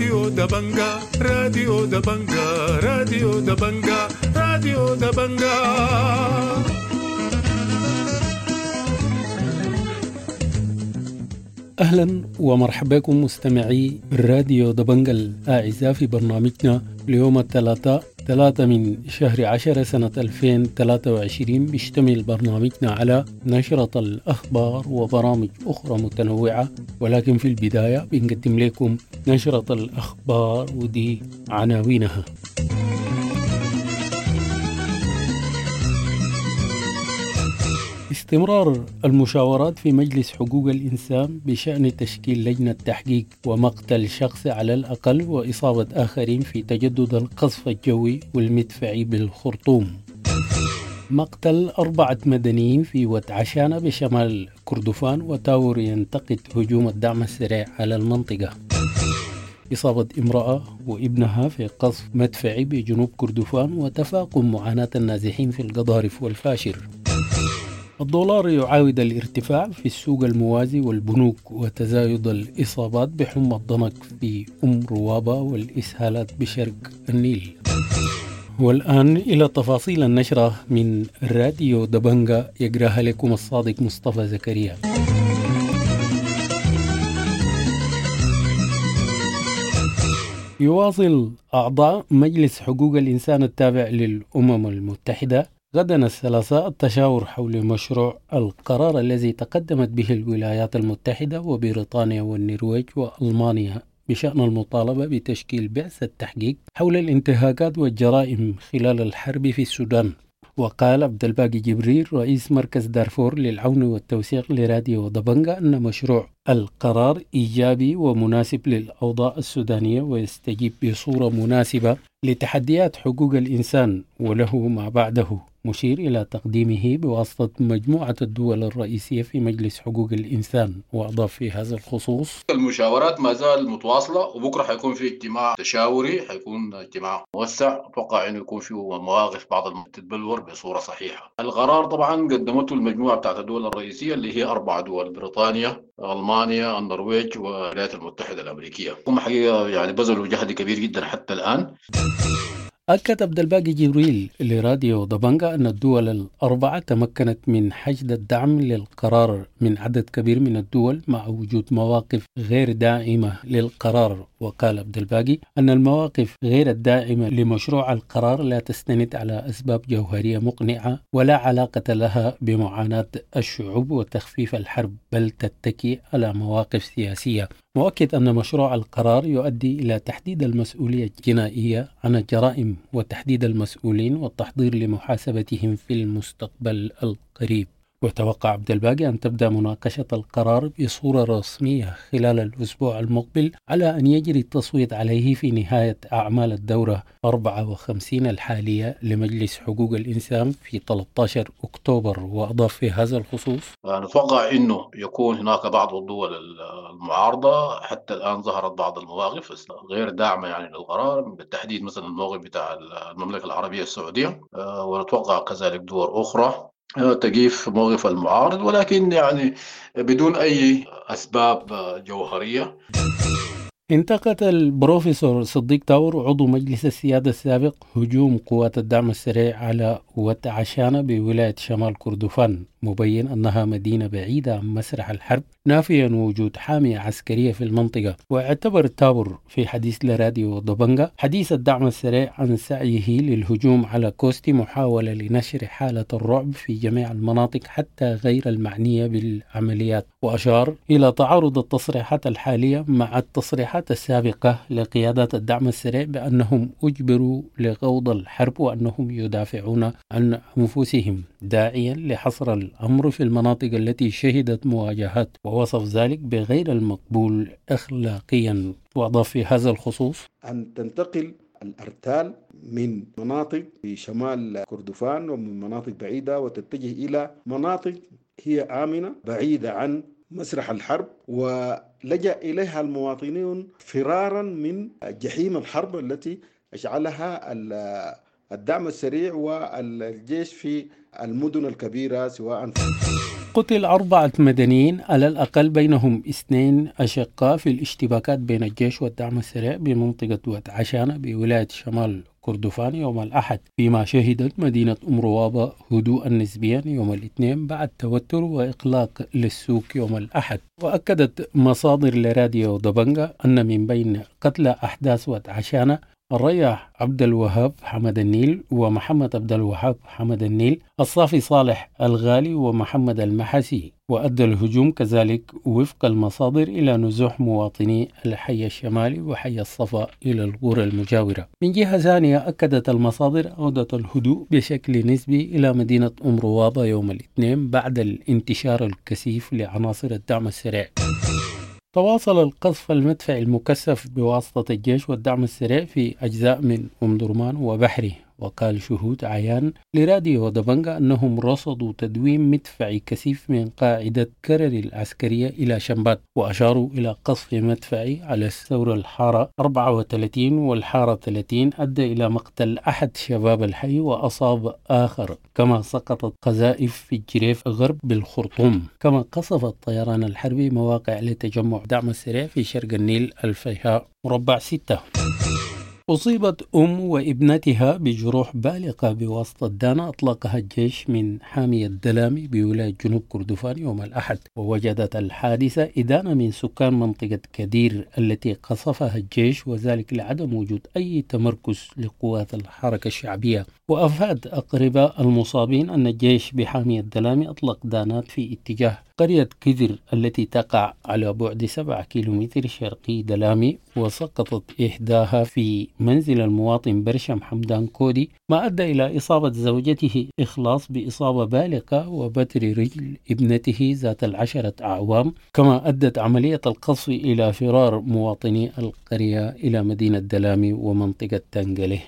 راديو دبنقا راديو دبنقا راديو دبنقا راديو دبنقا. أهلا ومرحبا بكم مستمعي راديو دبنقا الأعزاء في برنامجنا اليوم الثلاثاء 3 من شهر 10 سنة 2023. بيشتمل برنامجنا على نشرة الأخبار وبرامج أخرى متنوعة، ولكن في البداية بنقدم لكم نشرة الأخبار ودي عناوينها. استمرار المشاورات في مجلس حقوق الإنسان بشأن تشكيل لجنة تحقيق ومقتل شخص على الأقل وإصابة آخرين في تجدد القصف الجوي والمدفعي بالخرطوم. مقتل 4 مدنيين في وتعشانة بشمال كردفان، وتاور ينتقد هجوم الدعم السريع على المنطقة. إصابة امرأة وابنها في قصف مدفعي بجنوب كردفان، وتفاقم معاناة النازحين في القضارف والفاشر. الدولار يعاود الارتفاع في السوق الموازي والبنوك، وتزايد الإصابات بحمى الضنك في أم روابة والإسهالات بشرق النيل. والآن إلى تفاصيل النشرة من راديو دبنقا، يقراها لكم الصادق مصطفى زكريا. يواصل أعضاء مجلس حقوق الإنسان التابع للأمم المتحدة غدا الثلاثاء التشاور حول مشروع القرار الذي تقدمت به الولايات المتحدة وبريطانيا والنرويج وألمانيا بشأن المطالبة بتشكيل بعثة تحقيق حول الانتهاكات والجرائم خلال الحرب في السودان. وقال عبد الباقي جبريل رئيس مركز دارفور للعون والتوثيق لراديو دبنقا أن مشروع القرار إيجابي ومناسب للأوضاع السودانية ويستجيب بصورة مناسبة لتحديات حقوق الإنسان وله ما بعده، مشير إلى تقديمه بواسطة مجموعة الدول الرئيسية في مجلس حقوق الإنسان. وأضاف في هذا الخصوص: المشاورات ما زال متواصلة، وبكرة حيكون في اجتماع تشاوري، حيكون اجتماع موسع، أتوقع أنه يكون فيه مواقف بعض تتبلور بصورة صحيحة. القرار طبعا قدمته المجموعة بتاعت الدول الرئيسية اللي هي 4 دول: بريطانيا، ألمانيا، النرويج، والولايات المتحدة الأمريكية. هم حقيقة يعني بذلوا جهد كبير جدا حتى الآن. أكد عبد الباقي جبريل لراديو دبنقا أن الدول الأربعة تمكنت من حشد الدعم للقرار من عدد كبير من الدول مع وجود مواقف غير داعمة للقرار. وقال عبد الباقي أن المواقف غير الداعمة لمشروع القرار لا تستند على أسباب جوهرية مقنعة ولا علاقة لها بمعاناة الشعوب وتخفيف الحرب، بل تتكي على مواقف سياسية، مؤكد أن مشروع القرار يؤدي إلى تحديد المسؤولية الجنائية عن الجرائم وتحديد المسؤولين والتحضير لمحاسبتهم في المستقبل القريب. وتوقع عبد الباقي أن تبدأ مناقشة القرار بصورة رسمية خلال الأسبوع المقبل، على أن يجري التصويت عليه في نهاية أعمال الدورة 54 الحالية لمجلس حقوق الإنسان في 13 أكتوبر. وأضاف في هذا الخصوص: نتوقع أنه يكون هناك بعض الدول المعارضة، حتى الآن ظهرت بعض المواقف غير داعمة يعني للقرار، بالتحديد مثلا الموقف بتاع المملكة العربية السعودية، ونتوقع كذلك دول أخرى تجيف موقف المعارض، ولكن يعني بدون أي أسباب جوهرية. انتقد البروفيسور صديق تاور عضو مجلس السيادة السابق هجوم قوات الدعم السريع على وتعشانة بولاية شمال كردفان، مبين أنها مدينة بعيدة عن مسرح الحرب، نافيا وجود حامية عسكرية في المنطقة. واعتبر تاور في حديث لراديو دبنقا حديث الدعم السريع عن سعيه للهجوم على كوستي محاولة لنشر حالة الرعب في جميع المناطق حتى غير المعنية بالعمليات، وأشار إلى تعارض التصريحات الحالية مع التصريحات السابقة لقيادات الدعم السريع بأنهم أجبروا لغوض الحرب وأنهم يدافعون عن أنفسهم، داعيا لحصر الأمر في المناطق التي شهدت مواجهات، ووصف ذلك بغير المقبول أخلاقيا. وأضاف في هذا الخصوص: أن تنتقل الأرتال من مناطق في شمال كردفان ومن مناطق بعيدة وتتجه إلى مناطق هي آمنة بعيدة عن مسرح الحرب، ولجأ إليها المواطنون فرارا من جحيم الحرب التي أشعلها الدعم السريع والجيش في المدن الكبيرة سواء. قتل 4 مدنيين على الأقل بينهم 2 أشقاء في الاشتباكات بين الجيش والدعم السريع بمنطقة واد عشانة بولاية شمال كردفان يوم الأحد، فيما شهدت مدينة أم روابة هدوءا نسبيا يوم الاثنين بعد توتر وإغلاق للسوق يوم الأحد. وأكدت مصادر لراديو دبنقا أن من بين قتلى أحداث واد عشانة الرياح عبد الوهاب حمد النيل ومحمد عبد الوهاب حمد النيل، الصافي صالح الغالي ومحمد المحسي، وأدى الهجوم كذلك وفق المصادر إلى نزوح مواطني الحي الشمالي وحي الصفا إلى القرى المجاورة. من جهة ثانية أكدت المصادر عودة الهدوء بشكل نسبي إلى مدينة أم روابة يوم الاثنين بعد الانتشار الكثيف لعناصر الدعم السريع. تواصل القصف المدفع المكثف بواسطة الجيش والدعم السريع في أجزاء من أم درمان وبحره، وقال شهود عيان لراديو دبنقا أنهم رصدوا تدوين مدفعي كثيف من قاعدة كرر العسكرية إلى شنبات، وأشاروا إلى قصف مدفعي على الثورة الحارة 34 والحارة 30 أدى إلى مقتل أحد شباب الحي وأصاب آخر، كما سقطت قذائف في الجريف غرب بالخرطوم. كما قصف الطيران الحربي مواقع لتجمع دعم السريع في شرق النيل الفيهاء مربع 6. أصيبت أم وابنتها بجروح بالغة بواسطة دانة أطلقها الجيش من حامي الدلامي بولاية جنوب كردفان يوم الأحد، ووجدت الحادثة إدانة من سكان منطقة كدير التي قصفها الجيش، وذلك لعدم وجود أي تمركز لقوات الحركة الشعبية. وأفاد أقرباء المصابين أن الجيش بحامي الدلامي أطلق دانات في اتجاه قرية كدر التي تقع على بعد 7 كيلومتر شرقي دلامي، وسقطت إحداها في منزل المواطن برشم حمدان كودي، ما أدى إلى إصابة زوجته إخلاص بإصابة بالغة وبتر رجل ابنته ذات 10 أعوام، كما أدت عملية القصف إلى فرار مواطني القرية إلى مدينة دلامي ومنطقة تنقله.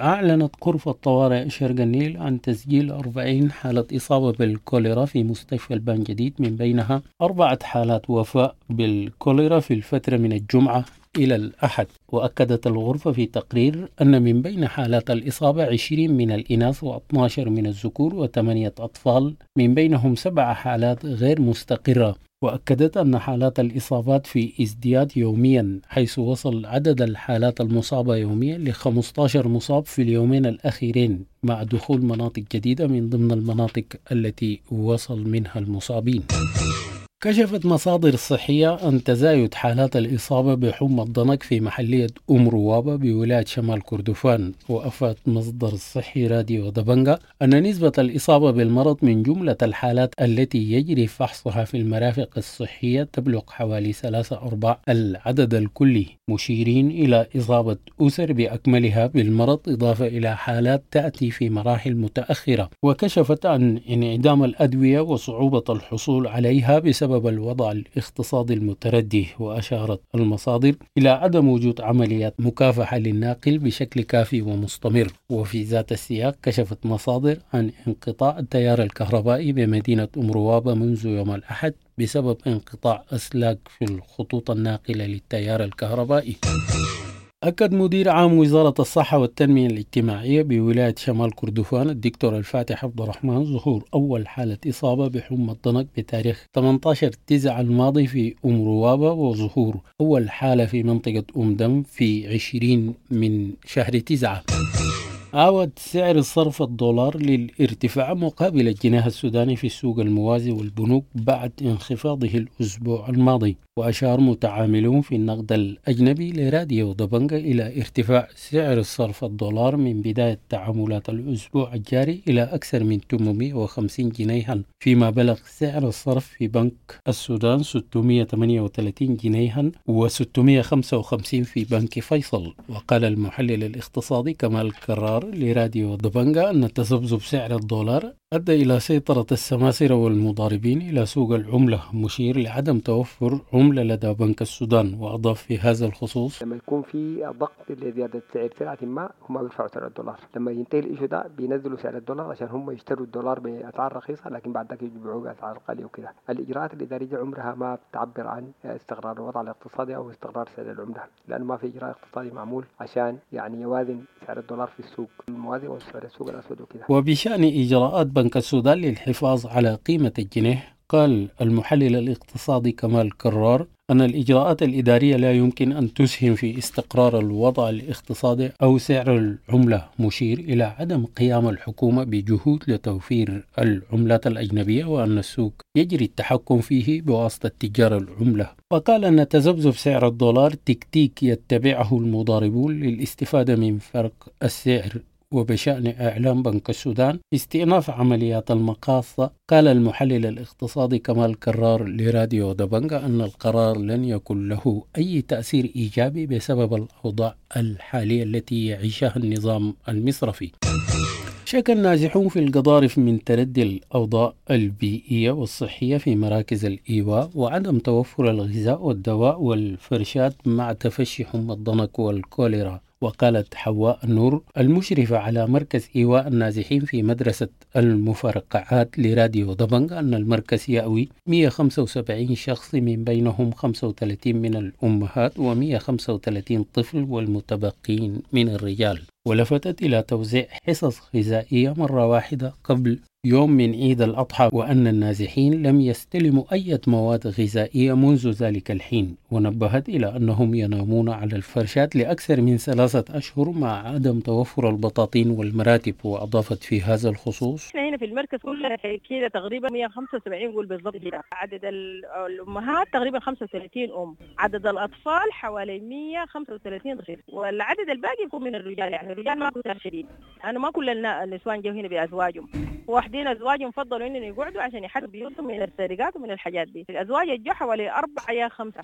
أعلنت غرفة طوارئ شرق النيل عن تسجيل 40 حالة إصابة بالكوليرا في مستشفى البان جديد، من بينها 4 حالات وفاة بالكوليرا في الفترة من الجمعة إلى الأحد. وأكدت الغرفة في تقرير أن من بين حالات الإصابة 20 من الإناث و12 من الذكور و8 أطفال، من بينهم 7 حالات غير مستقرة. وأكدت أن حالات الإصابات في ازدياد يوميا، حيث وصل عدد الحالات المصابة يوميا ل15 مصاب في اليومين الأخيرين، مع دخول مناطق جديدة من ضمن المناطق التي وصل منها المصابين. كشفت مصادر صحية عن تزايد حالات الإصابة بحمى الضنك في محلية أم روابة بولاية شمال كردفان، وأفاد مصدر صحي راديو دبنقا أن نسبة الإصابة بالمرض من جملة الحالات التي يجري فحصها في المرافق الصحية تبلغ حوالي 3/4 العدد الكلي، مشيرين إلى إصابة أسر بأكملها بالمرض إضافة إلى حالات تأتي في مراحل متأخرة. وكشفت عن انعدام الأدوية وصعوبة الحصول عليها بسبب الوضع الاقتصادي المتردي، وأشارت المصادر إلى عدم وجود عمليات مكافحة للناقل بشكل كافي ومستمر. وفي ذات السياق كشفت مصادر عن انقطاع التيار الكهربائي بمدينة أم روابة منذ يوم الأحد بسبب انقطاع أسلاك في الخطوط الناقلة للتيار الكهربائي. أكد مدير عام وزارة الصحة والتنمية الاجتماعية بولاية شمال كردفان الدكتور الفاتح عبد الرحمن ظهور أول حالة إصابة بحمى الضنك بتاريخ 18/9 الماضي في أم روابة، وظهور أول حالة في منطقة أم دم في 20 من شهر 9. عاود سعر صرف الدولار للارتفاع مقابل الجنيه السوداني في السوق الموازي والبنوك بعد انخفاضه الأسبوع الماضي، وأشار متعاملون في النقد الأجنبي لراديو دبنقا إلى ارتفاع سعر صرف الدولار من بداية تعاملات الأسبوع الجاري إلى أكثر من 850 جنيها، فيما بلغ سعر الصرف في بنك السودان 638 جنيها و655 في بنك فيصل. وقال المحلل الاقتصادي كمال كرار لراديو دبنقا أن تذبذب سعر الدولار أدى إلى سيطرة السماسرة والمضاربين إلى سوق العملة، مشير لعدم توفر عملة لدى بنك السودان. وأضاف في هذا الخصوص: لما يكون في ضغط لزيادة سعر سلعة ما هم بيرفعوا سعر الدولار، لما ينتهي الإشي ده بينزلوا سعر الدولار عشان هم يشتروا الدولار بأسعار رخيصة، لكن بعد ذلك يبيعوه بأسعار غالية وكذا. الإجراءات الإدارية عمرها ما بتعبر عن استقرار الوضع الاقتصادي أو استقرار سعر العملة، لأنه ما في إجراء اقتصادي معمول عشان يعني يوازن سعر الدولار في السوق الموازي وسعر السوق الأسود وكذا. وبشأن إجراءات بنك السودان للحفاظ على قيمة الجنيه، قال المحلل الاقتصادي كمال كرار أن الإجراءات الإدارية لا يمكن أن تسهم في استقرار الوضع الاقتصادي أو سعر العملة، مشير إلى عدم قيام الحكومة بجهود لتوفير العملات الأجنبية، وأن السوق يجري التحكم فيه بواسطة تجار العملة. وقال أن تذبذب سعر الدولار تكتيك يتبعه المضاربون للاستفادة من فرق السعر. وبشأن إعلام بنك السودان استئناف عمليات المقاصة، قال المحلل الاقتصادي كمال كرار لراديو دبنقا أن القرار لن يكون له أي تأثير إيجابي بسبب الأوضاع الحالية التي يعيشها النظام المصرفي. شك النازحون في القضارف من تردي الأوضاع البيئية والصحية في مراكز الإيواء وعدم توفر الغذاء والدواء والفرشات مع تفشي حمى الضنك والكوليرا. وقالت حواء النور المشرفة على مركز إيواء النازحين في مدرسة المفرقعات لراديو دبنقا أن المركز يأوي 175 شخص من بينهم 35 من الأمهات و135 طفل والمتبقين من الرجال. ولفتت إلى توزيع حصص غذائية مرة واحدة قبل يوم من عيد الأضحى، وأن النازحين لم يستلموا أي مواد غذائية منذ ذلك الحين. ونبهت إلى أنهم ينامون على الفرشات لأكثر من 3 أشهر مع عدم توفر البطاطين والمراتب. وأضافت في هذا الخصوص: إحنا هنا في المركز كلنا كده تقريبا 175 قول بالضبط، عدد الأمهات تقريبا 35 أم، عدد الأطفال حوالي 135 طفل، والعدد الباقي يكون من الرجال. يعني الرجال ما كثر شديد، أنا ما كل النسوان جو هنا بأزواجهم، واحدين أزواجهم فضلوا إنهم يقعدوا عشان يحاربوا بيوتهم من السرقات ومن الحاجات دي. الأزواج الجو حوالي 4 يا 5.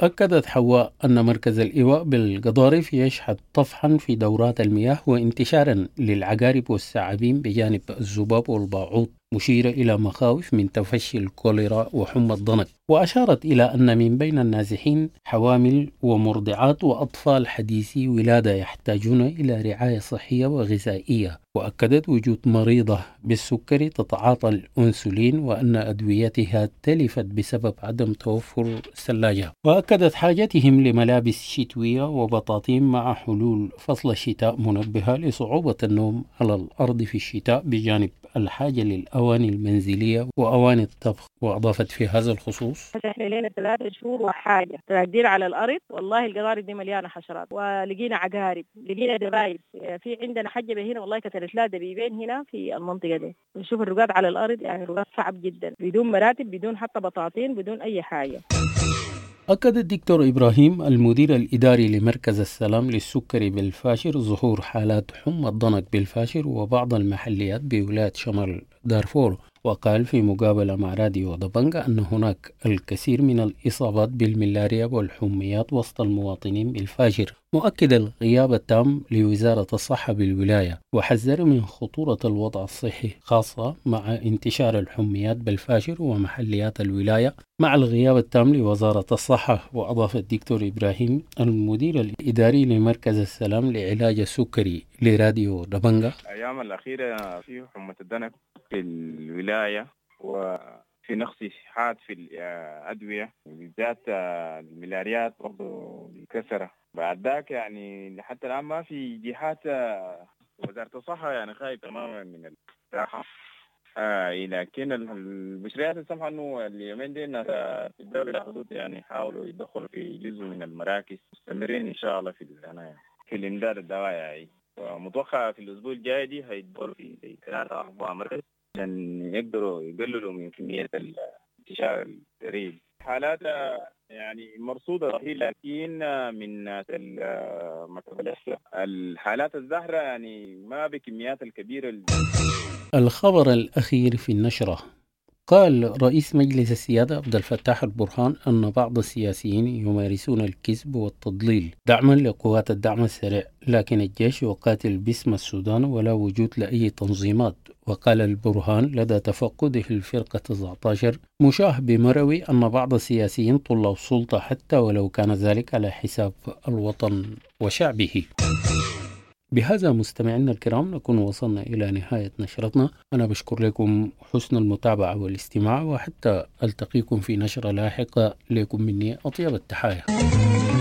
أكدت حواء أن مركز الإيواء بالقضارف يشهد طفحا في دورات المياه وانتشارا للعقارب والثعابين بجانب الذباب والباعوض، مشيرة إلى مخاوف من تفشي الكوليرا وحمى الضنك. وأشارت إلى أن من بين النازحين حوامل ومرضعات وأطفال حديثي ولادة يحتاجون إلى رعاية صحية وغذائية. وأكدت وجود مريضة بالسكري تتعاطى الأنسولين وأن أدويتها تلفت بسبب عدم توفر ثلاجة. وأكدت حاجتهم لملابس شتوية وبطاطين مع حلول فصل الشتاء، منبهة لصعوبة النوم على الأرض في الشتاء بجانب الحاجة للأواني المنزلية وأواني الطبخ. وأضافت في هذا الخصوص: إحنا لنا 3 شهور وحاجة راكدين على الأرض، والله القضارب دي مليانة حشرات، ولقينا عقارب، لقينا دبايب، في عندنا حجبة هنا والله كتلت لها دبيبين هنا في المنطقة دي. نشوف الرقاد على الأرض، يعني الرقاد صعب جدا، بدون مراتب، بدون حتى بطاطين، بدون أي حاجة. أكد الدكتور إبراهيم المدير الإداري لمركز السلام للسكري بالفاشر ظهور حالات حمى الضنك بالفاشر وبعض المحليات بولاية شمال دارفور. وقال في مقابلة مع راديو دبنقا أن هناك الكثير من الإصابات بالملاريا والحميات وسط المواطنين بالفاجر، مؤكد الغياب التام لوزارة الصحة بالولاية، وحذر من خطورة الوضع الصحي خاصة مع انتشار الحميات بالفاجر ومحليات الولاية مع الغياب التام لوزارة الصحة. وأضاف الدكتور إبراهيم المدير الإداري لمركز السلام لعلاج السكري لراديو دبنقا: الأيام الأخيرة في حمى الضنك في الولاية وفي نقص في الأدوية بالذات الملاريات برضو كثرة. بعد ذاك يعني حتى الآن ما في جهات وزارة الصحة يعني خايفة تماما من الصحة. لكن البشريات سمحوا إنه اليومين دي الناس في الدولة الحدود يعني حاولوا يدخلوا في جزء من المراكز، مستمرين إن شاء الله في الإمداد الدوائي يعني. ومتوقع في الأسبوع الجاي دي هيدخلوا في 3-4 مركز عشان يقدروا يقللوا من كمية الانتشار السريع. حالات يعني مرصودة هي، لكن من الحالات الزهرة يعني ما بكميات الكبيرة. الخبر الأخير في النشرة: قال رئيس مجلس السيادة عبد الفتاح البرهان أن بعض السياسيين يمارسون الكذب والتضليل دعما لقوات الدعم السريع، لكن الجيش يقاتل باسم السودان ولا وجود لأي تنظيمات. وقال البرهان لدى تفقده الفرقة 19 مشاه بمروي أن بعض السياسيين طلوا السلطة حتى ولو كان ذلك على حساب الوطن وشعبه. بهذا مستمعينا الكرام نكون وصلنا إلى نهاية نشرتنا. أنا بشكر لكم حسن المتابعة والاستماع، وحتى ألتقيكم في نشرة لاحقة، لكم مني أطيب التحايا.